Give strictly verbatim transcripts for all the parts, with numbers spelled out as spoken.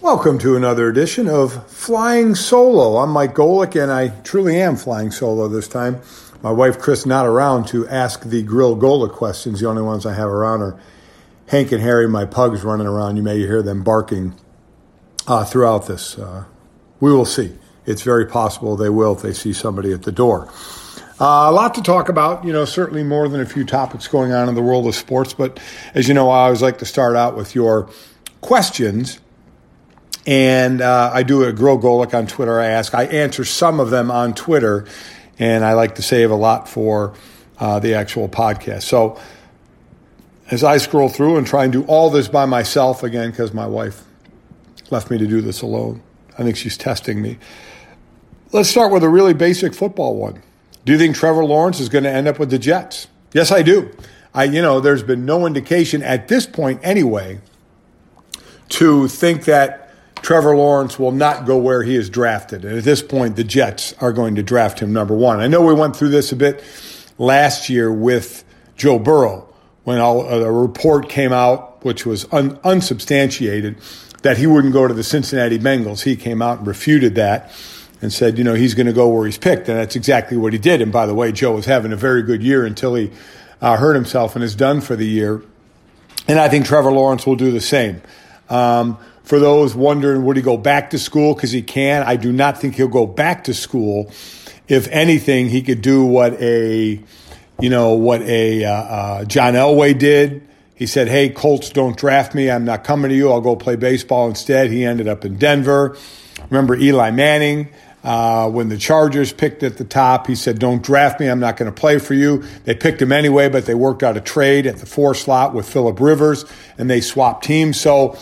Welcome to another edition of Flying Solo. I'm Mike Golick, and I truly am flying solo this time. My wife, Chris, not around to ask the Grill Golick questions. The only ones I have around are Hank and Harry, my pugs, running around. You may hear them barking uh, throughout this. Uh, we will see. It's very possible they will if they see somebody at the door. Uh, a lot to talk about, you know, certainly more than a few topics going on in the world of sports. But as you know, I always like to start out with your questions. And uh, I do a Grill Golick on Twitter. I ask, I answer some of them on Twitter, and I like to save a lot for uh, the actual podcast. So as I scroll through and try and do all this by myself again, because my wife left me to do this alone, I think she's testing me. Let's start with a really basic football one. Do you think Trevor Lawrence is going to end up with the Jets? Yes, I do. I, you know, there's been no indication at this point anyway to think that Trevor Lawrence will not go where he is drafted. And at this point, the Jets are going to draft him number one. I know we went through this a bit last year with Joe Burrow when a report came out, which was un- unsubstantiated, that he wouldn't go to the Cincinnati Bengals. He came out and refuted that and said, you know, he's going to go where he's picked. And that's exactly what he did. And by the way, Joe was having a very good year until he uh, hurt himself and is done for the year. And I think Trevor Lawrence will do the same. Um, for those wondering, would he go back to school? Because he can. I do not think he'll go back to school. If anything, he could do what a, you know, what a uh, uh, John Elway did. He said, hey, Colts, don't draft me. I'm not coming to you. I'll go play baseball instead. He ended up in Denver. Remember Eli Manning, uh, when the Chargers picked at the top, he said, don't draft me. I'm not going to play for you. They picked him anyway, but they worked out a trade at the four slot with Phillip Rivers, and they swapped teams. So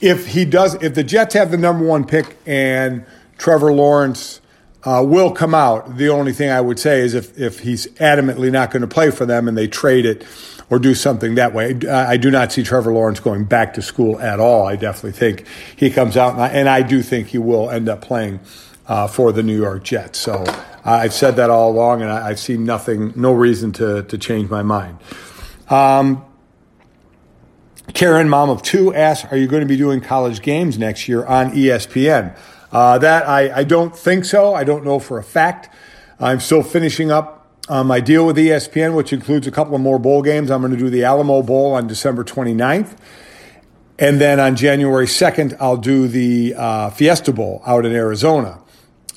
if he does, if the Jets have the number one pick and Trevor Lawrence uh, will come out, the only thing I would say is if, if he's adamantly not going to play for them and they trade it or do something that way, I do not see Trevor Lawrence going back to school at all. I definitely think he comes out, and I, and I do think he will end up playing uh, for the New York Jets. So uh, I've said that all along, and I, I've seen nothing, no reason to to change my mind. Um Karen, mom of two, asks, are you going to be doing college games next year on E S P N? Uh, that I, I don't think so. I don't know for a fact. I'm still finishing up uh, my deal with E S P N, which includes a couple of more bowl games. I'm going to do the Alamo Bowl on December twenty-ninth. And then on January second, I'll do the uh, Fiesta Bowl out in Arizona.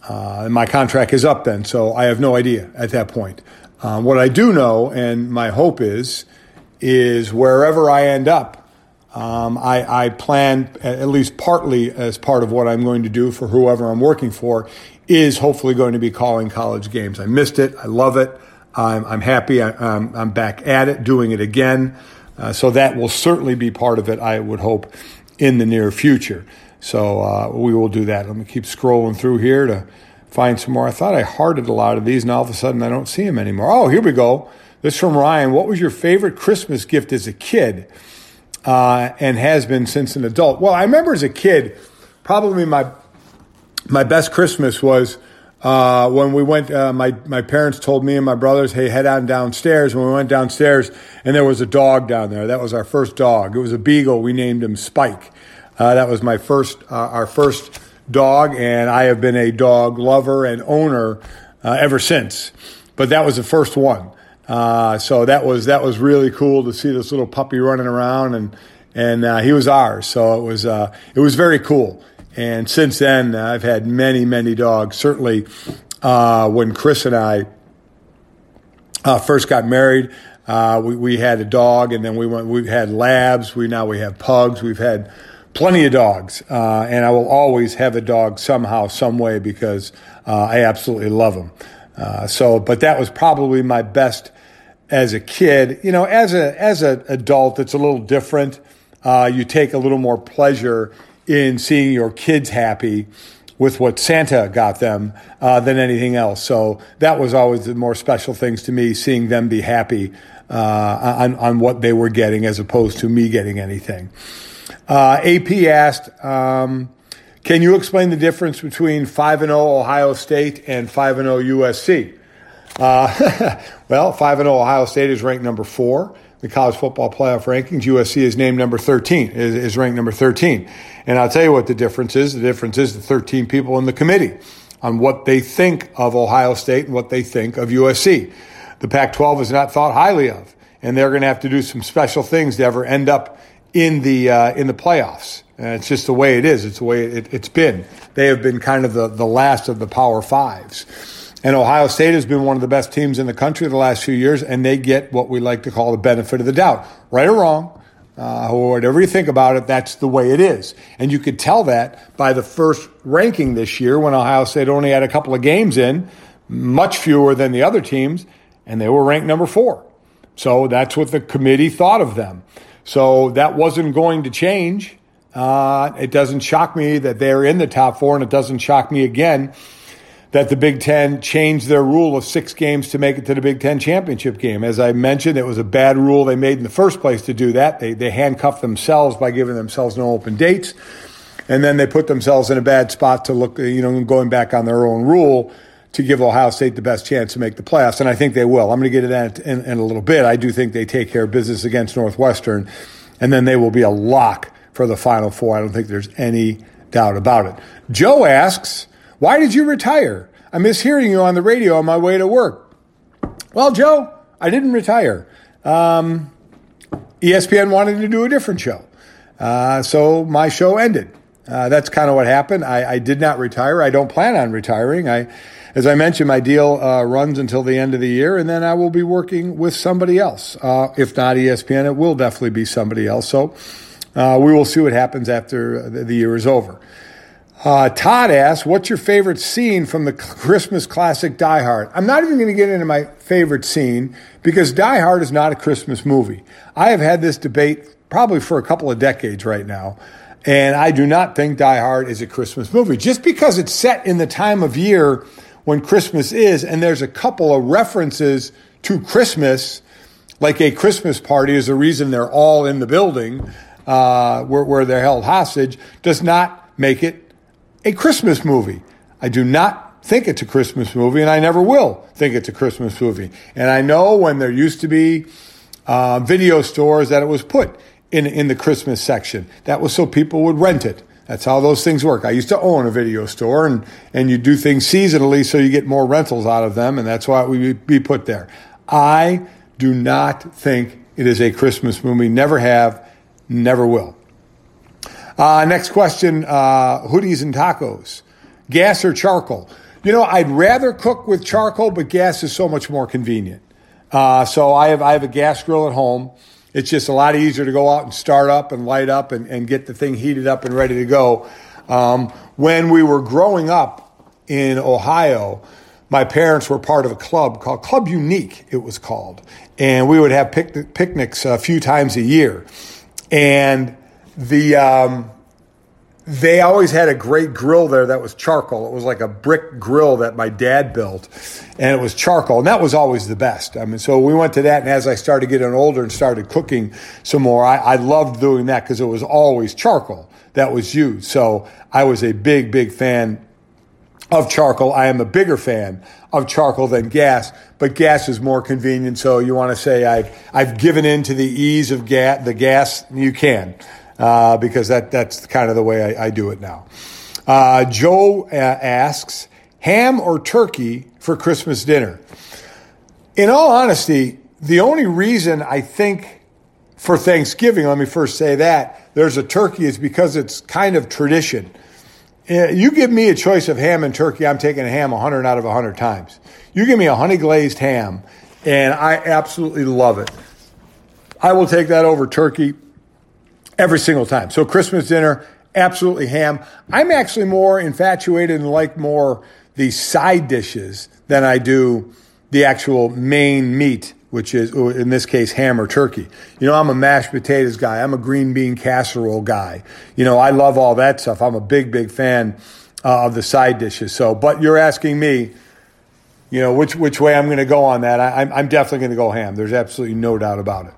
Uh, and my contract is up then, so I have no idea at that point. Uh, what I do know, and my hope is, is wherever I end up, um, I, I plan, at least partly as part of what I'm going to do for whoever I'm working for, is hopefully going to be calling college games. I missed it. I love it. I'm, I'm happy. I, I'm, I'm back at it, doing it again. Uh, so that will certainly be part of it, I would hope, in the near future. So uh, we will do that. Let me keep scrolling through here to find some more. I thought I hearted a lot of these, and all of a sudden I don't see them anymore. Oh, here we go. This from Ryan. What was your favorite Christmas gift as a kid uh, and has been since an adult? Well, I remember as a kid, probably my my best Christmas was uh, when we went, uh, my, my parents told me and my brothers, hey, head on downstairs. And we went downstairs and there was a dog down there. That was our first dog. It was a beagle. We named him Spike. Uh, that was my first, uh, our first dog. And I have been a dog lover and owner uh, ever since. But that was the first one. Uh, so that was, that was really cool to see this little puppy running around, and, and, uh, he was ours. So it was, uh, it was very cool. And since then, uh, I've had many, many dogs. Certainly, uh, when Chris and I, uh, first got married, uh, we, we had a dog, and then we went, we had labs. We, now we have pugs. We've had plenty of dogs. Uh, and I will always have a dog somehow, some way, because, uh, I absolutely love them. Uh, so, but that was probably my best as a kid. You know, as a, as an adult, it's a little different. Uh, you take a little more pleasure in seeing your kids happy with what Santa got them, uh, than anything else. So that was always the more special things to me, seeing them be happy, uh, on, on what they were getting as opposed to me getting anything. Uh, A P asked, um, can you explain the difference between five and oh Ohio State and five and oh U S C? Uh, well, five and oh Ohio State is ranked number four. the college football playoff rankings, U S C is named number thirteen, is, is ranked number thirteen. And I'll tell you what the difference is. The difference is the thirteen people on the committee on what they think of Ohio State and what they think of U S C. The Pac twelve is not thought highly of, and they're going to have to do some special things to ever end up in the uh, in the playoffs. And it's just the way it is. It's the way it, it's been. They have been kind of the, the last of the Power Fives. And Ohio State has been one of the best teams in the country the last few years, and they get what we like to call the benefit of the doubt. Right or wrong, uh, or whatever you think about it, that's the way it is. And you could tell that by the first ranking this year when Ohio State only had a couple of games in, much fewer than the other teams, and they were ranked number four. So that's what the committee thought of them. So that wasn't going to change. Uh, it doesn't shock me that they're in the top four, and it doesn't shock me again that the Big Ten changed their rule of six games to make it to the Big Ten championship game. As I mentioned, it was a bad rule they made in the first place to do that. They they handcuffed themselves by giving themselves no open dates, and then they put themselves in a bad spot to look, you know, going back on their own rule to give Ohio State the best chance to make the playoffs, and I think they will. I'm going to get to that in, in a little bit. I do think they take care of business against Northwestern, and then they will be a lock for the Final Four. I don't think there's any doubt about it. Joe asks, why did you retire? I miss hearing you on the radio on my way to work. Well, Joe, I didn't retire. Um, E S P N wanted to do a different show. Uh, so my show ended. Uh, that's kind of what happened. I, I did not retire. I don't plan on retiring. I, as I mentioned, my deal uh, runs until the end of the year, and then I will be working with somebody else. Uh, if not E S P N, it will definitely be somebody else. So uh, we will see what happens after the year is over. Uh, Todd asks, what's your favorite scene from the Christmas classic Die Hard? I'm not even going to get into my favorite scene because Die Hard is not a Christmas movie. I have had this debate probably for a couple of decades right now, and I do not think Die Hard is a Christmas movie. Just because it's set in the time of year when Christmas is, and there's a couple of references to Christmas, like a Christmas party is the reason they're all in the building uh, where, where they're held hostage, does not make it a Christmas movie. I do not think it's a Christmas movie, and I never will think it's a Christmas movie. And I know when there used to be uh, video stores that it was put in in the Christmas section. That was so people would rent it. That's how those things work. I used to own a video store, and, and you do things seasonally so you get more rentals out of them, and that's why it would be put there. I do not think it is a Christmas movie. Never have, never will. Uh, next question, uh, hoodies and tacos. Gas or charcoal? You know, I'd rather cook with charcoal, but gas is so much more convenient. Uh, so I have I have a gas grill at home. It's just a lot easier to go out and start up and light up and, and get the thing heated up and ready to go. Um, when we were growing up in Ohio, my parents were part of a club called Club Unique, it was called. And we would have pic- picnics a few times a year. And The um, they always had a great grill there that was charcoal. It was like a brick grill that my dad built, and it was charcoal. And that was always the best. I mean, so we went to that, and as I started getting older and started cooking some more, I, I loved doing that because it was always charcoal that was used. So I was a big, big fan of charcoal. I am a bigger fan of charcoal than gas, but gas is more convenient. So you want to say I've, I've given in to the ease of gas, the gas, you can. Uh, because that, that's kind of the way I, I do it now. Uh, Joe uh, asks, ham or turkey for Christmas dinner? In all honesty, the only reason I think for Thanksgiving, let me first say that, there's a turkey is because it's kind of tradition. You give me a choice of ham and turkey, I'm taking a ham one hundred out of one hundred times. You give me a honey glazed ham, and I absolutely love it. I will take that over turkey every single time. So Christmas dinner, absolutely ham. I'm actually more infatuated and like more the side dishes than I do the actual main meat, which is, in this case, ham or turkey. You know, I'm a mashed potatoes guy. I'm a green bean casserole guy. You know, I love all that stuff. I'm a big, big fan uh, of the side dishes. So, but you're asking me, you know, which, which way I'm going to go on that. I, I'm, I'm definitely going to go ham. There's absolutely no doubt about it.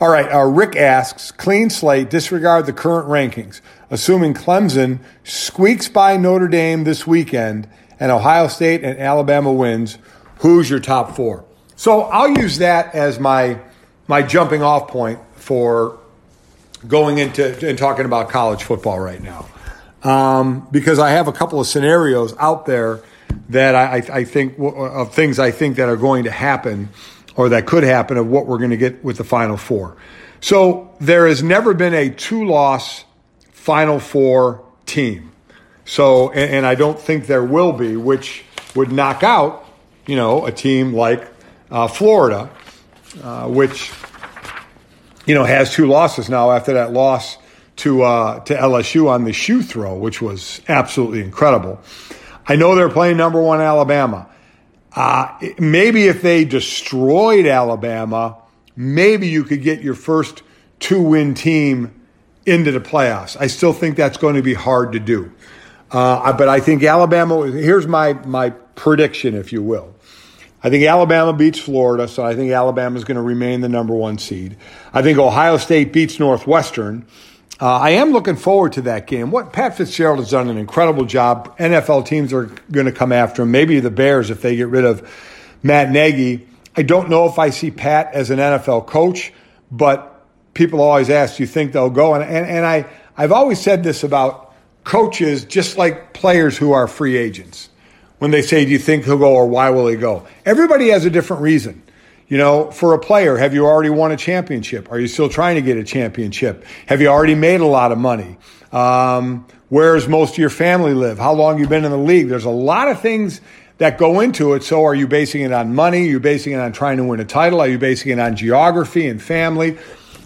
All right, uh, Rick asks, clean slate, disregard the current rankings. Assuming Clemson squeaks by Notre Dame this weekend and Ohio State and Alabama wins, who's your top four? So I'll use that as my my jumping off point for going into and talking about college football right now. Um, because I have a couple of scenarios out there that I, I think of things I think that are going to happen or that could happen of what we're going to get with the Final Four. So there has never been a two-loss Final Four team. So, and, and I don't think there will be, which would knock out, you know, a team like uh, Florida, uh, which, you know, has two losses now after that loss to uh, to L S U on the shoe throw, which was absolutely incredible. I know they're playing number one Alabama. Uh, maybe if they destroyed Alabama, maybe you could get your first two-win team into the playoffs. I still think that's going to be hard to do. Uh, but I think Alabama, here's my, my prediction, if you will. I think Alabama beats Florida, so I think Alabama is going to remain the number one seed. I think Ohio State beats Northwestern. Uh, I am looking forward to that game. What Pat Fitzgerald has done an incredible job. N F L teams are going to come after him. Maybe the Bears if they get rid of Matt Nagy. I don't know if I see Pat as an N F L coach, but people always ask, do you think they'll go? And, and, and I, I've always said this about coaches, just like players who are free agents. When they say, do you think he'll go or why will he go? Everybody has a different reason. You know, for a player, have you already won a championship? Are you still trying to get a championship? Have you already made a lot of money? Um, where's most of your family live? How long you been in the league? There's a lot of things that go into it. So are you basing it on money? Are you basing it on trying to win a title? Are you basing it on geography and family?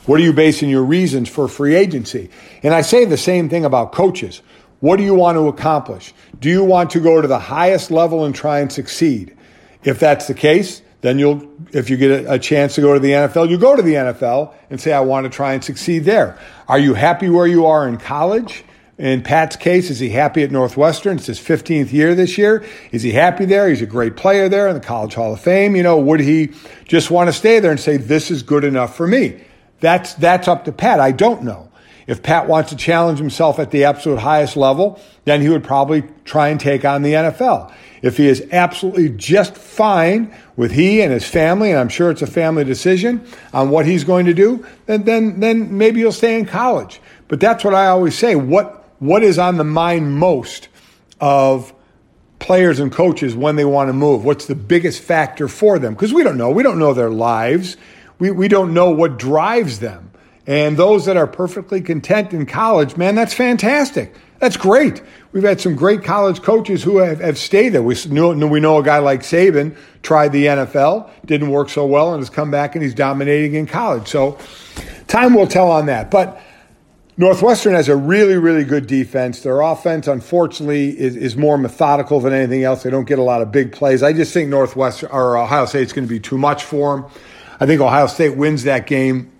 What are you basing your reasons for free agency? And I say the same thing about coaches. What do you want to accomplish? Do you want to go to the highest level and try and succeed? If that's the case, then you'll, if you get a chance to go to the N F L, you go to the N F L and say, I want to try and succeed there. Are you happy where you are in college? In Pat's case, is he happy at Northwestern? It's his fifteenth year this year. Is he happy there? He's a great player there in the College Hall of Fame. You know, would he just want to stay there and say, this is good enough for me? That's, that's up to Pat. I don't know. If Pat wants to challenge himself at the absolute highest level, then he would probably try and take on the N F L. If he is absolutely just fine with he and his family, and I'm sure it's a family decision on what he's going to do, then then, then maybe he'll stay in college. But that's what I always say. What what is on the mind most of players and coaches when they want to move? What's the biggest factor for them? Because we don't know. We don't know their lives. We we don't know what drives them. And those that are perfectly content in college, man, that's fantastic. That's great. We've had some great college coaches who have, have stayed there. We know, we know a guy like Saban tried the N F L, didn't work so well, and has come back and he's dominating in college. So time will tell on that. But Northwestern has a really, really good defense. Their offense, unfortunately, is, is more methodical than anything else. They don't get a lot of big plays. I just think Northwestern or Ohio State's going to be too much for them. I think Ohio State wins that game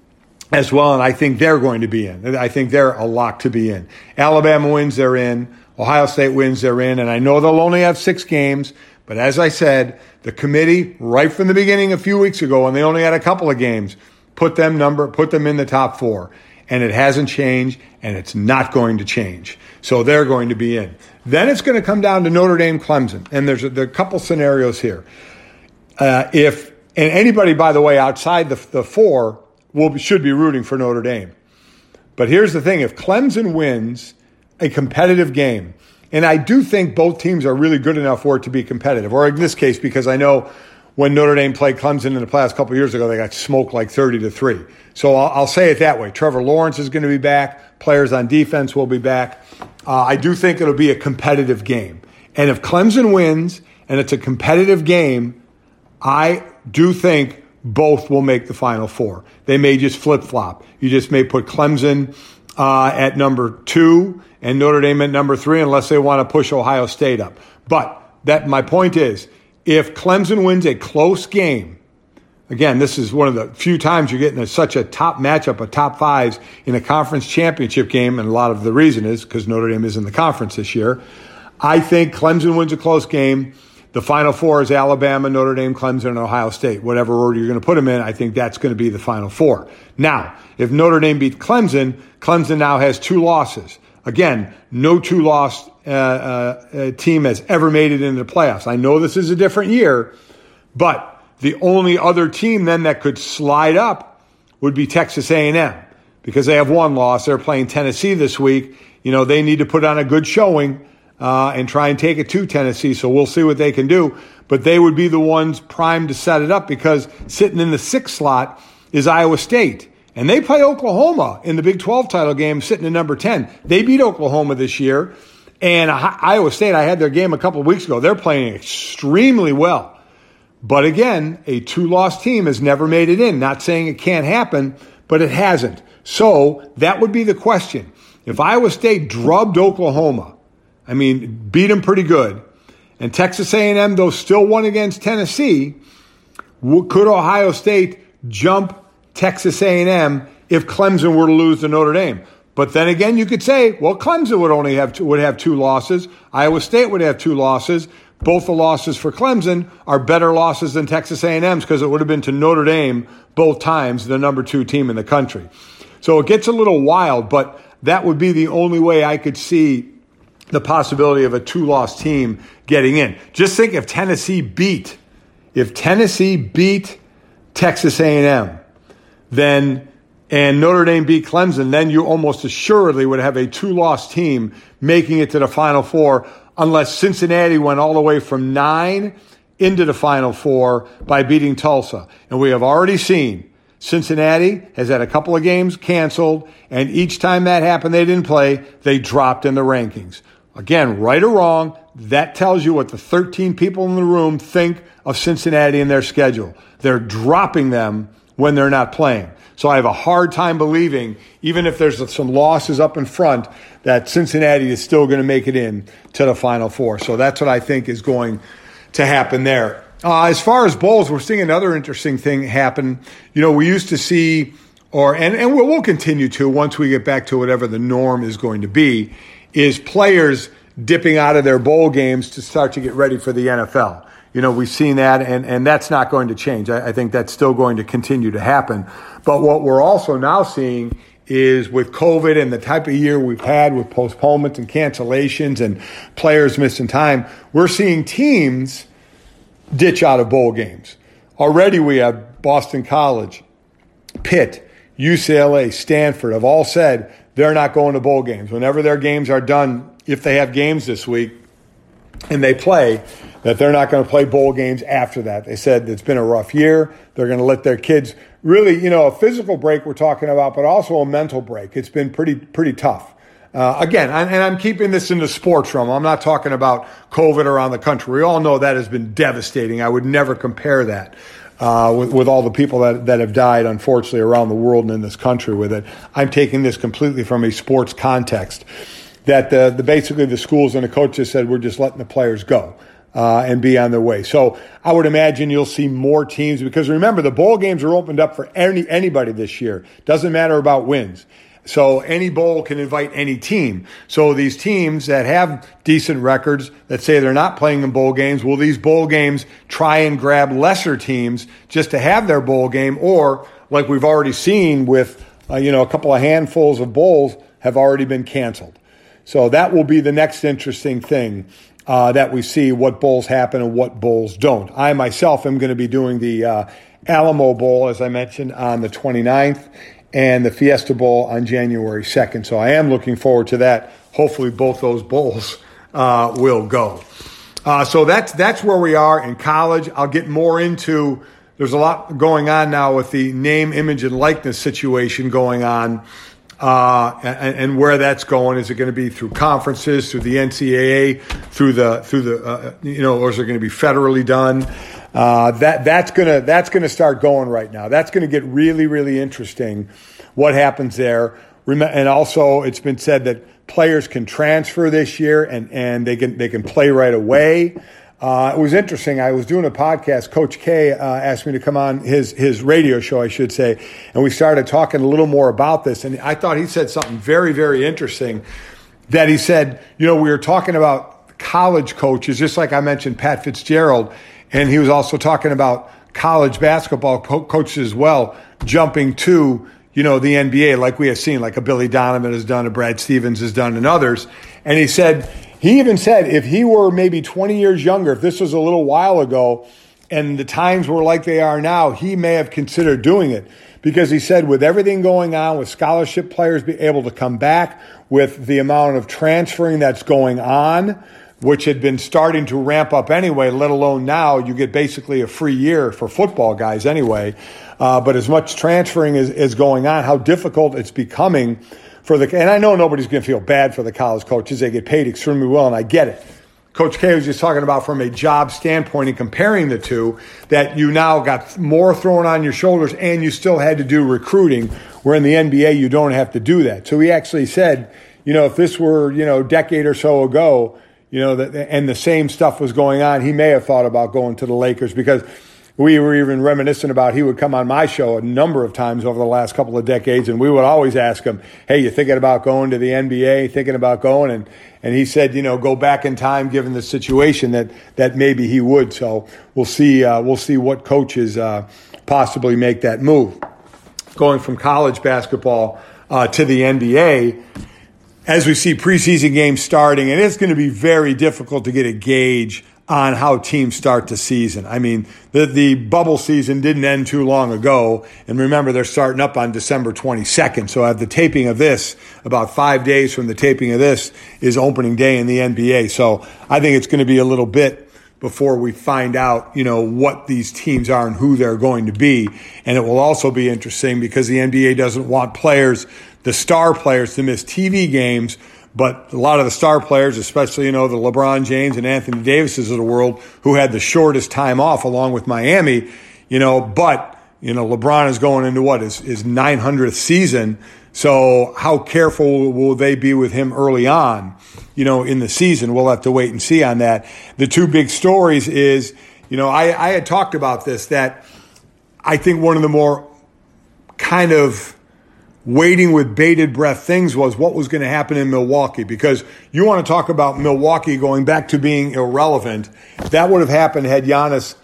as well, and I think they're going to be in. I think they're a lock to be in. Alabama wins, they're in. Ohio State wins, they're in. And I know they'll only have six games, but as I said, the committee, right from the beginning a few weeks ago, when they only had a couple of games, put them number, put them in the top four. And it hasn't changed, and it's not going to change. So they're going to be in. Then it's going to come down to Notre Dame, Clemson. And there's a, there are a couple scenarios here. Uh, if and anybody, by the way, outside the, the four, Will, should be rooting for Notre Dame. But here's the thing. If Clemson wins a competitive game, and I do think both teams are really good enough for it to be competitive, or in this case, because I know when Notre Dame played Clemson in the playoffs a couple years ago, they got smoked like thirty to three. So I'll, I'll say it that way. Trevor Lawrence is going to be back. Players on defense will be back. Uh, I do think it'll be a competitive game. And if Clemson wins and it's a competitive game, I do think both will make the Final Four. They may just flip-flop. You just may put Clemson uh, at number two and Notre Dame at number three unless they want to push Ohio State up. But that my point is, if Clemson wins a close game, again, this is one of the few times you're getting a, such a top matchup, a top fives in a conference championship game, and a lot of the reason is because Notre Dame is in the conference this year. I think Clemson wins a close game. The Final Four is Alabama, Notre Dame, Clemson, and Ohio State. Whatever order you're going to put them in, I think that's going to be the Final Four. Now, if Notre Dame beats Clemson, Clemson now has two losses. Again, no two-loss uh, uh, team has ever made it into the playoffs. I know this is a different year, but the only other team then that could slide up would be Texas A and M because they have one loss. They're playing Tennessee this week. You know, they need to put on a good showing uh, and try and take it to Tennessee. So we'll see what they can do. But they would be the ones primed to set it up because sitting in the sixth slot is Iowa State. And they play Oklahoma in the Big twelve title game, sitting at number ten. They beat Oklahoma this year. And Iowa State, I had their game a couple of weeks ago. They're playing extremely well. But again, a two-loss team has never made it in. Not saying it can't happen, but it hasn't. So that would be the question. If Iowa State drubbed Oklahoma, I mean, beat them pretty good, and Texas A and M, though, still won against Tennessee, could Ohio State jump Texas A and M if Clemson were to lose to Notre Dame? But then again, you could say, well, Clemson would only have two, would have two losses. Iowa State would have two losses. Both the losses for Clemson are better losses than Texas A and M's because it would have been to Notre Dame both times, the number two team in the country. So it gets a little wild, but that would be the only way I could see the possibility of a two-loss team getting in. Just think if Tennessee beat, if Tennessee beat Texas A and M, then and Notre Dame beat Clemson, then you almost assuredly would have a two-loss team making it to the Final Four, unless Cincinnati went all the way from nine into the Final Four by beating Tulsa. And we have already seen Cincinnati has had a couple of games canceled, and each time that happened, they didn't play, they dropped in the rankings. Again, right or wrong, that tells you what the thirteen people in the room think of Cincinnati and their schedule. They're dropping them when they're not playing. So I have a hard time believing, even if there's some losses up in front, that Cincinnati is still going to make it in to the Final Four. So that's what I think is going to happen there. Uh, as far as bowls, we're seeing another interesting thing happen. You know, we used to see, or and, and we'll continue to once we get back to whatever the norm is going to be, is players dipping out of their bowl games to start to get ready for the N F L. You know, we've seen that, and, and that's not going to change. I, I think that's still going to continue to happen. But what we're also now seeing is with COVID and the type of year we've had with postponements and cancellations and players missing time, we're seeing teams ditch out of bowl games. Already we have Boston College, Pitt, U C L A, Stanford have all said they're not going to bowl games. Whenever their games are done, if they have games this week and they play, that they're not going to play bowl games after that. They said it's been a rough year. They're going to let their kids really, you know, a physical break we're talking about, but also a mental break. It's been pretty, pretty tough. Uh, again, I'm, and I'm keeping this in the sports realm. I'm not talking about COVID around the country. We all know that has been devastating. I would never compare that uh, with, with all the people that, that have died, unfortunately, around the world and in this country with it. I'm taking this completely from a sports context, that the, the basically the schools and the coaches said, we're just letting the players go. Uh, and be on their way. So I would imagine you'll see more teams because remember, the bowl games are opened up for any anybody this year. Doesn't matter about wins. So any bowl can invite any team. So these teams that have decent records that say they're not playing in bowl games, will these bowl games try and grab lesser teams just to have their bowl game? Or like we've already seen with, uh, you know, a couple of handfuls of bowls have already been canceled. So that will be the next interesting thing. Uh, that we see what bowls happen and what bowls don't. I myself am going to be doing the uh, Alamo Bowl, as I mentioned, on the twenty-ninth and the Fiesta Bowl on January second. So I am looking forward to that. Hopefully both those bowls uh, will go. Uh, so that's that's where we are in college. I'll get more into, there's a lot going on now with the name, image, and likeness situation going on. Uh, and, and where that's going. Is it going to be through conferences, through the N C double A, through the, through the, uh, you know, or is it going to be federally done? Uh, that, that's going to, that's going to start going right now. That's going to get really, really interesting what happens there. And also it's been said that players can transfer this year and, and they can, they can play right away. Uh, it was interesting. I was doing a podcast. Coach K uh, asked me to come on his his radio show, I should say, and we started talking a little more about this. And I thought he said something very, very interesting that he said, you know, we were talking about college coaches, just like I mentioned Pat Fitzgerald, and he was also talking about college basketball co- coaches as well, jumping to, you know, the N B A like we have seen, like a Billy Donovan has done, a Brad Stevens has done, and others. And he said, he even said if he were maybe twenty years younger, if this was a little while ago and the times were like they are now, he may have considered doing it because he said with everything going on, with scholarship players being able to come back, with the amount of transferring that's going on, which had been starting to ramp up anyway, let alone now you get basically a free year for football guys anyway. Uh, but as much transferring is, is going on, how difficult it's becoming for the – and I know nobody's going to feel bad for the college coaches. They get paid extremely well, and I get it. Coach K was just talking about from a job standpoint and comparing the two, that you now got more thrown on your shoulders and you still had to do recruiting, where in the N B A you don't have to do that. So he actually said, you know, if this were, you know, a decade or so ago, you know, and the same stuff was going on, he may have thought about going to the Lakers, because we were even reminiscing about he would come on my show a number of times over the last couple of decades, and we would always ask him, hey, you thinking about going to the N B A, thinking about going? And and he said, you know, go back in time, given the situation, that that maybe he would. So we'll see uh, we'll see what coaches uh, possibly make that move. Going from college basketball uh, to the N B A, as we see preseason games starting, and it's going to be very difficult to get a gauge on how teams start the season. I mean, the, the bubble season didn't end too long ago. And remember, they're starting up on December twenty-second. So at the taping of this, about five days from the taping of this, is opening day in the N B A. So I think it's going to be a little bit before we find out, you know, what these teams are and who they're going to be. And it will also be interesting because the N B A doesn't want players, the star players, to miss T V games. But a lot of the star players, especially, you know, the LeBron James and Anthony Davises of the world, who had the shortest time off along with Miami, you know, but, you know, LeBron is going into what, his, his nine hundredth season. So how careful will they be with him early on, you know, in the season? We'll have to wait and see on that. The two big stories is, you know, I, I had talked about this, that I think one of the more kind of waiting with bated breath things was what was going to happen in Milwaukee, because you want to talk about Milwaukee going back to being irrelevant. That would have happened had Giannis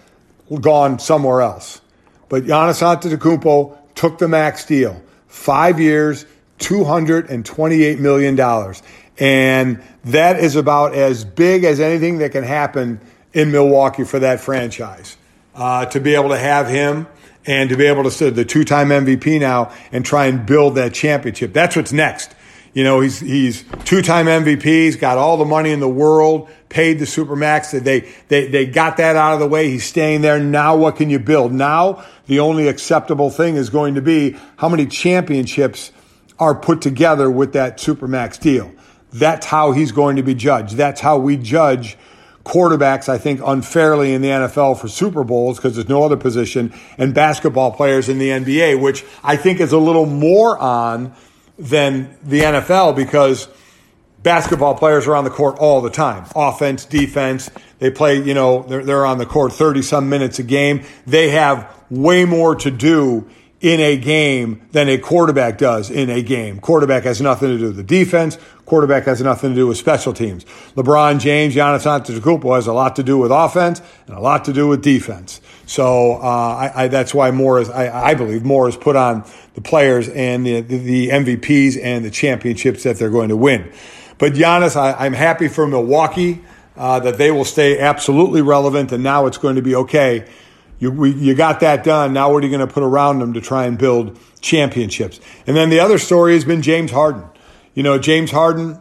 gone somewhere else. But Giannis Antetokounmpo took the max deal, five years, two hundred twenty-eight million dollars. And that is about as big as anything that can happen in Milwaukee for that franchise. Uh, to be able to have him, and to be able to sit the two-time M V P now and try and build that championship. That's what's next. You know, he's he's two-time M V P. He's got all the money in the world, paid the Supermax. They, they, they got that out of the way. He's staying there. Now what can you build? Now the only acceptable thing is going to be how many championships are put together with that Supermax deal. That's how he's going to be judged. That's how we judge quarterbacks, I think, unfairly in the N F L for Super Bowls, because there's no other position, and basketball players in the N B A, which I think is a little more on than the N F L, because basketball players are on the court all the time. Offense, defense, they play, you know, they're, they're on the court thirty-some minutes a game. They have way more to do in a game than a quarterback does in a game. Quarterback has nothing to do with the defense. Quarterback has nothing to do with special teams. LeBron James, Giannis Antetokounmpo has a lot to do with offense and a lot to do with defense. So uh, I, I, that's why more is, I, I believe, more is put on the players and the, the M V Ps and the championships that they're going to win. But Giannis, I, I'm happy for Milwaukee uh, that they will stay absolutely relevant, and now it's going to be okay. You, we, you got that done. Now what are you going to put around them to try and build championships? And then the other story has been James Harden. You know, James Harden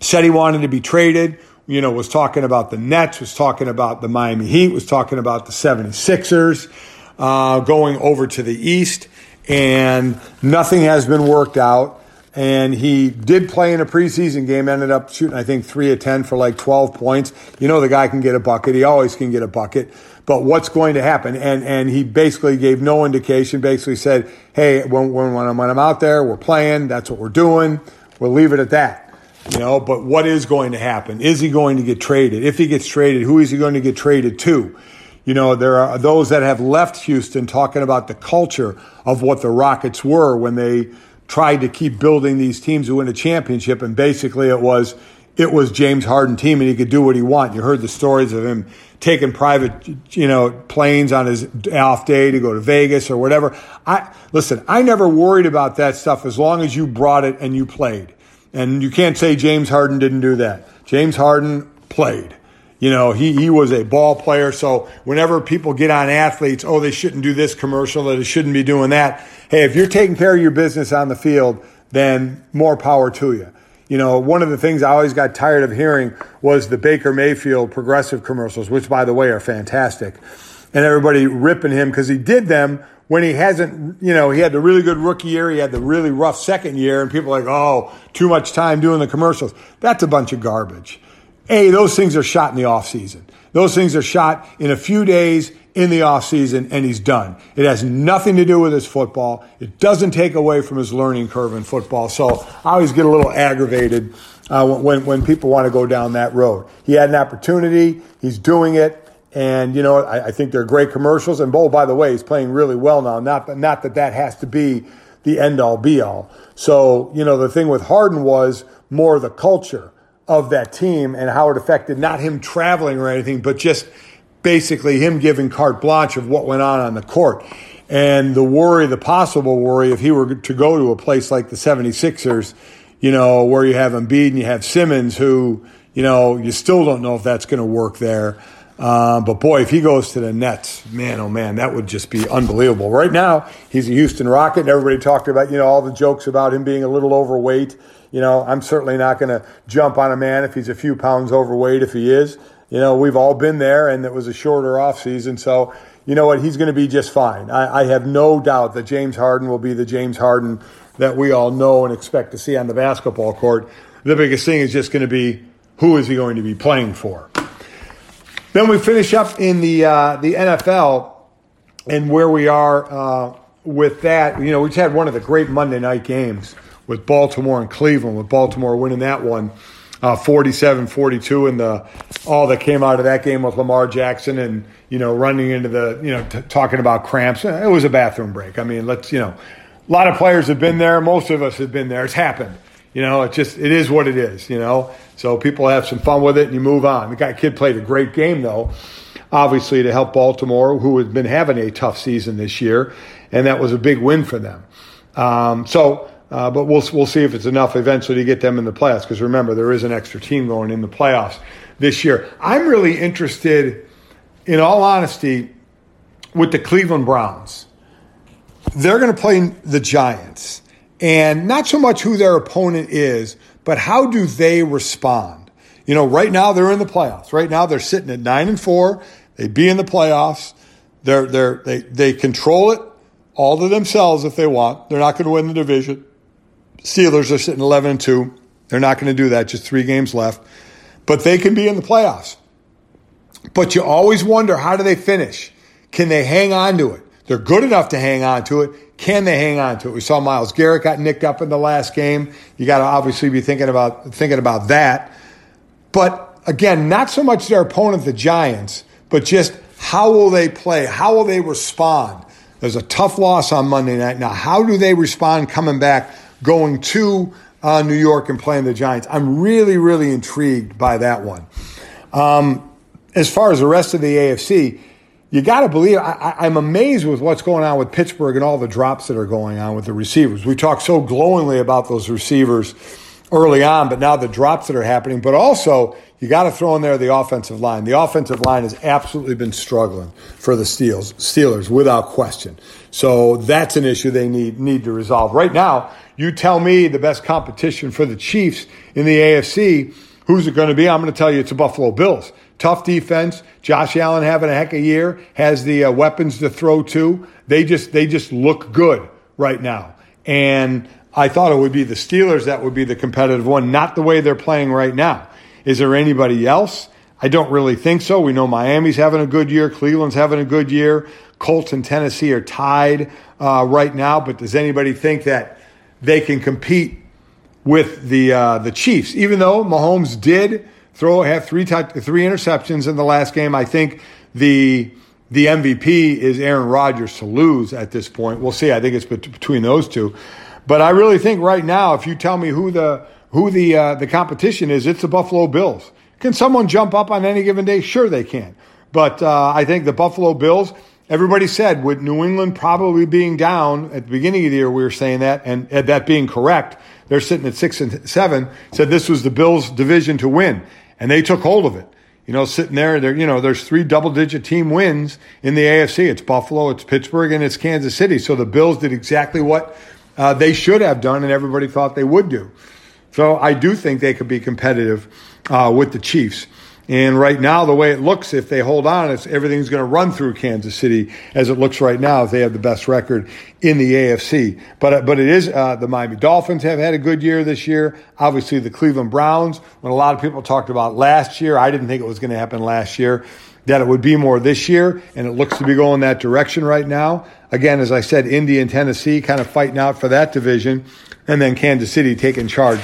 said he wanted to be traded, you know, was talking about the Nets, was talking about the Miami Heat, was talking about the seventy-sixers uh, going over to the East, and nothing has been worked out. And he did play in a preseason game, ended up shooting, I think, three of ten for like twelve points. You know, the guy can get a bucket. He always can get a bucket. But what's going to happen? And and he basically gave no indication, basically said, hey, when, when, when, I'm, when I'm out there, we're playing, that's what we're doing, we'll leave it at that. You know, but what is going to happen? Is he going to get traded? If he gets traded, who is he going to get traded to? You know, there are those that have left Houston talking about the culture of what the Rockets were when they tried to keep building these teams to win a championship, and basically it was It was James Harden team, and he could do what he wanted. You heard the stories of him taking private, you know, planes on his off day to go to Vegas or whatever. I listen, I never worried about that stuff as long as you brought it and you played. And you can't say James Harden didn't do that. James Harden played. You know, he, he was a ball player. So whenever people get on athletes, oh, they shouldn't do this commercial, that they shouldn't be doing that. hey, if you're taking care of your business on the field, then more power to you. You know, one of the things I always got tired of hearing was the Baker Mayfield progressive commercials, which, by the way, are fantastic. And everybody ripping him because he did them when he hasn't, you know, he had the really good rookie year, he had the really rough second year, and people are like, oh, too much time doing the commercials. That's a bunch of garbage. A, those things are shot in the offseason. Those things are shot in a few days in the offseason, and he's done. It has nothing to do with his football. It doesn't take away from his learning curve in football. So I always get a little aggravated uh, when, when people want to go down that road. He had an opportunity. He's doing it. And, you know, I, I think they're great commercials. And, oh, by the way, he's playing really well now. Not, not that that has to be the end-all, be-all. So, you know, the thing with Harden was more the culture of that team and how it affected not him traveling or anything, but just basically him giving carte blanche of what went on on the court. And the worry, the possible worry, if he were to go to a place like the seventy-sixers, you know, where you have Embiid and you have Simmons, who, you know, you still don't know if that's going to work there. Uh, but, boy, if he goes to the Nets, man, oh, man, that would just be unbelievable. Right now, he's a Houston Rocket, and everybody talked about, you know, all the jokes about him being a little overweight. You know, I'm certainly not going to jump on a man if he's a few pounds overweight, if he is. You know, we've all been there, and it was a shorter offseason. So, you know what, he's going to be just fine. I, I have no doubt that James Harden will be the James Harden that we all know and expect to see on the basketball court. The biggest thing is just going to be who is he going to be playing for. Then we finish up in the uh, the N F L and where we are uh, with that. You know, we just had one of the great Monday night games with Baltimore and Cleveland, with Baltimore winning that one uh, forty-seven forty-two, and the all that came out of that game with Lamar Jackson and, you know, running into the, you know, t- talking about cramps. It was a bathroom break. I mean, let's, you know, a lot of players have been there. Most of us have been there. It's happened. You know, it just, it is what it is, you know. So people have some fun with it and you move on. The guy kid played a great game, though, obviously to help Baltimore, who has been having a tough season this year, and that was a big win for them. Um, so, uh, but we'll we'll see if it's enough eventually to get them in the playoffs, because remember, there is an extra team going in the playoffs this year. I'm really interested, in all honesty, with the Cleveland Browns. They're going to play the Giants. And not so much who their opponent is, but how do they respond? You know, right now they're in the playoffs. Right now they're sitting at nine and four. They'd be in the playoffs. They're they're they they control it all to themselves if they want. They're not going to win the division. Steelers are sitting eleven and two. They're not going to do that. Just three games left, but they can be in the playoffs. But you always wonder, how do they finish? Can they hang on to it? They're good enough to hang on to it. Can they hang on to it? We saw Myles Garrett got nicked up in the last game. You got to obviously be thinking about thinking about that. But, again, not so much their opponent, the Giants, but just how will they play? How will they respond? There's a tough loss on Monday night. Now, how do they respond coming back, going to uh, New York and playing the Giants? I'm really, really intrigued by that one. Um, as far as the rest of the A F C, you got to believe, I, I'm amazed with what's going on with Pittsburgh and all the drops that are going on with the receivers. We talked so glowingly about those receivers early on, but now the drops that are happening. But also, you got to throw in there the offensive line. The offensive line has absolutely been struggling for the Steelers, Steelers without question. So that's an issue they need need to resolve. Right now, you tell me the best competition for the Chiefs in the A F C, who's it going to be? I'm going to tell you it's the Buffalo Bills. Tough defense. Josh Allen having a heck of a year, has the uh, weapons to throw to. They just they just look good right now. And I thought it would be the Steelers that would be the competitive one, not the way they're playing right now. Is there anybody else? I don't really think so. We know Miami's having a good year. Cleveland's having a good year. Colts and Tennessee are tied uh, right now. But does anybody think that they can compete with the uh, the Chiefs? Even though Mahomes did Throw have three t- three interceptions in the last game. I think the the M V P is Aaron Rodgers to lose at this point. We'll see. I think it's bet- between those two, but I really think right now, if you tell me who the who the uh, the competition is, it's the Buffalo Bills. Can someone jump up on any given day? Sure, they can, but uh, I think the Buffalo Bills. Everybody said with New England probably being down at the beginning of the year, we were saying that, and, and that being correct. They're sitting at six and seven. Said this was the Bills' division to win. And they took hold of it. You know, sitting there, there, you know, there's three double-digit team wins in the A F C. It's Buffalo, it's Pittsburgh, and it's Kansas City. So the Bills did exactly what uh, they should have done and everybody thought they would do. So I do think they could be competitive uh, with the Chiefs. And right now, the way it looks, if they hold on, it's, everything's going to run through Kansas City as it looks right now if they have the best record in the A F C. But but it is uh, the Miami Dolphins have had a good year this year. Obviously, the Cleveland Browns, when a lot of people talked about last year, I didn't think it was going to happen last year, that it would be more this year, and it looks to be going that direction right now. Again, as I said, Indy and Tennessee kind of fighting out for that division, and then Kansas City taking charge.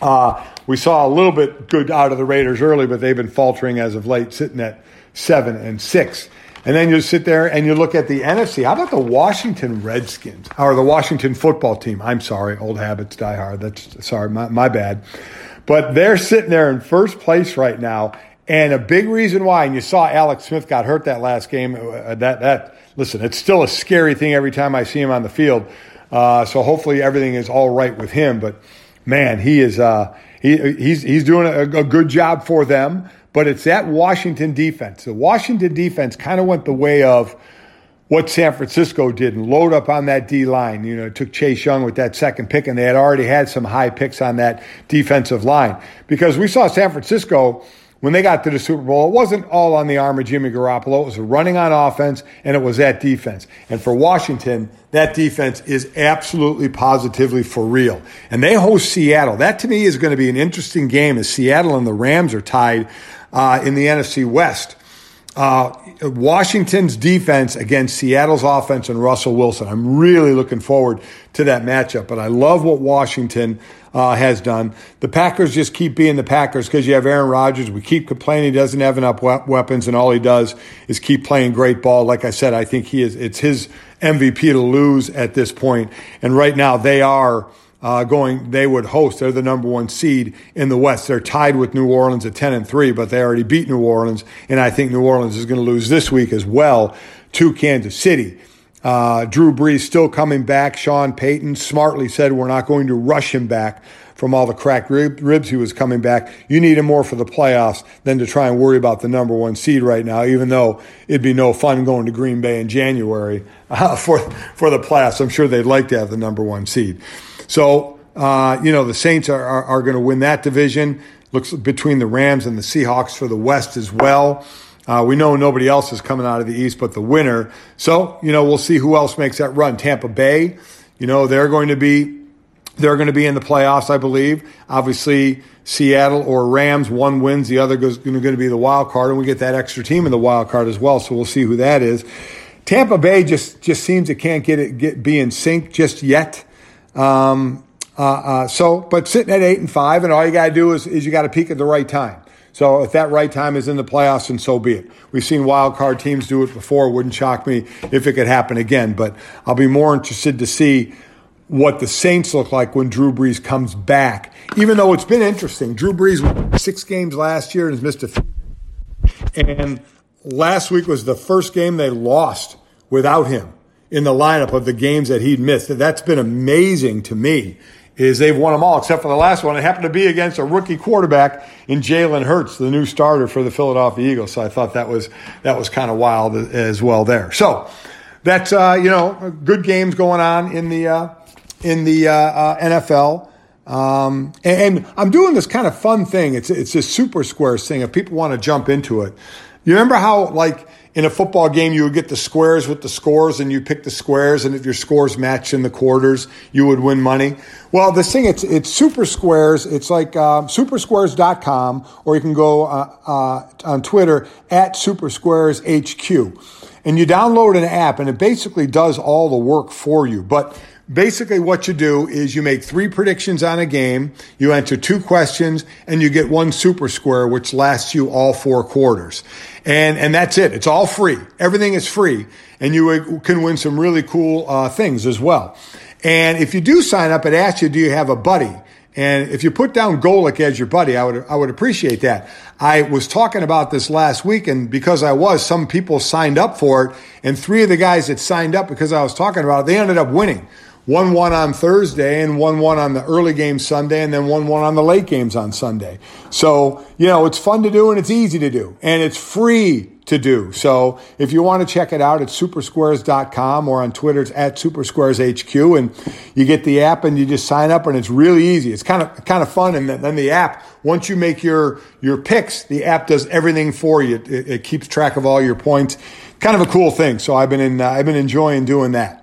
Uh, we saw a little bit good out of the Raiders early, but they've been faltering as of late, sitting at seven and six. And then you sit there and you look at the N F C. How about the Washington Redskins or the Washington football team? I'm sorry, old habits die hard. That's sorry, my, my bad. But they're sitting there in first place right now, and a big reason why. And you saw Alex Smith got hurt that last game. That that listen, it's still a scary thing every time I see him on the field. Uh, so hopefully everything is all right with him, but. Man, he is uh, he he's he's doing a, a good job for them, but it's that Washington defense. The Washington defense kind of went the way of what San Francisco did and load up on that D line. You know, it took Chase Young with that second pick, and they had already had some high picks on that defensive line because we saw San Francisco when they got to the Super Bowl. It wasn't all on the arm of Jimmy Garoppolo. It was running on offense, and it was that defense. And for Washington, that defense is absolutely positively for real. And they host Seattle. That, to me, is going to be an interesting game as Seattle and the Rams are tied uh, in the N F C West. Uh, Washington's defense against Seattle's offense and Russell Wilson. I'm really looking forward to that matchup, but I love what Washington uh, has done. The Packers just keep being the Packers because you have Aaron Rodgers. We keep complaining he doesn't have enough we- weapons, and all he does is keep playing great ball. Like I said, I think he is. It's his M V P to lose at this point, and right now they are Uh, going, they would host. They're the number one seed in the West. They're tied with New Orleans at ten and three, but they already beat New Orleans. And I think New Orleans is going to lose this week as well to Kansas City. Uh, Drew Brees still coming back. Sean Payton smartly said, we're not going to rush him back from all the cracked rib- ribs he was coming back. You need him more for the playoffs than to try and worry about the number one seed right now, even though it'd be no fun going to Green Bay in January uh, for, for the playoffs. I'm sure they'd like to have the number one seed. So, uh, you know, the Saints are, are, are going to win that division. Looks between the Rams and the Seahawks for the West as well. Uh, we know nobody else is coming out of the East but the winner. So, you know, we'll see who else makes that run. Tampa Bay, you know, they're going to be, they're going to be in the playoffs, I believe. Obviously, Seattle or Rams, one wins, the other is going to be the wild card, and we get that extra team in the wild card as well. So we'll see who that is. Tampa Bay just, just seems it can't get it get be in sync just yet. Um, uh, uh, so, but sitting at eight and five, and all you got to do is, is you got to peak at the right time. So if that right time is in the playoffs, then so be it. We've seen wild card teams do it before. Wouldn't shock me if it could happen again, but I'll be more interested to see what the Saints look like when Drew Brees comes back, even though it's been interesting. Drew Brees won six games last year and has missed a few. And last week was the first game they lost without him in the lineup of the games that he'd missed. That's been amazing to me, is they've won them all, except for the last one. It happened to be against a rookie quarterback in Jalen Hurts, the new starter for the Philadelphia Eagles. So I thought that was that was kind of wild as well there. So that's, uh, you know, good games going on in the uh, in the uh, uh, N F L. Um, and, and I'm doing this kind of fun thing. It's, it's this super squares thing if people want to jump into it. You remember how, like, in a football game, you would get the squares with the scores, and you pick the squares, and if your scores match in the quarters, you would win money. Well, this thing, it's it's Super Squares. It's like um, super squares dot com, or you can go uh, uh, on Twitter, at Super Squares H Q. And you download an app, and it basically does all the work for you. But basically what you do is you make three predictions on a game, you answer two questions, and you get one super square, which lasts you all four quarters. And and that's it. It's all free. Everything is free. And you can win some really cool uh things as well. And if you do sign up, it asks you, do you have a buddy? And if you put down Golic as your buddy, I would I would appreciate that. I was talking about this last week, and because I was, some people signed up for it, and three of the guys that signed up because I was talking about it, they ended up winning. one one on Thursday and one one on the early game Sunday and then one one on the late games on Sunday. So, you know, it's fun to do and it's easy to do and it's free to do. So if you want to check it out, it's supersquares dot com or on Twitter, it's at supersquareshq. And you get the app and you just sign up and it's really easy. It's kind of kind of fun. And then the app, once you make your your picks, the app does everything for you. It, it keeps track of all your points. Kind of a cool thing. So I've been in, uh, I've been enjoying doing that.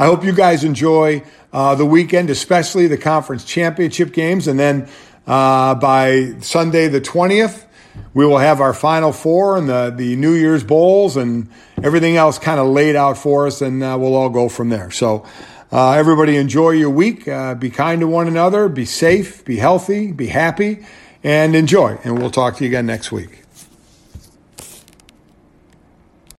I hope you guys enjoy uh, the weekend, especially the conference championship games. And then uh, by Sunday the twentieth, we will have our Final Four and the, the New Year's Bowls and everything else kind of laid out for us, and uh, we'll all go from there. So uh, everybody enjoy your week. Uh, be kind to one another. Be safe. Be healthy. Be happy. And enjoy. And we'll talk to you again next week.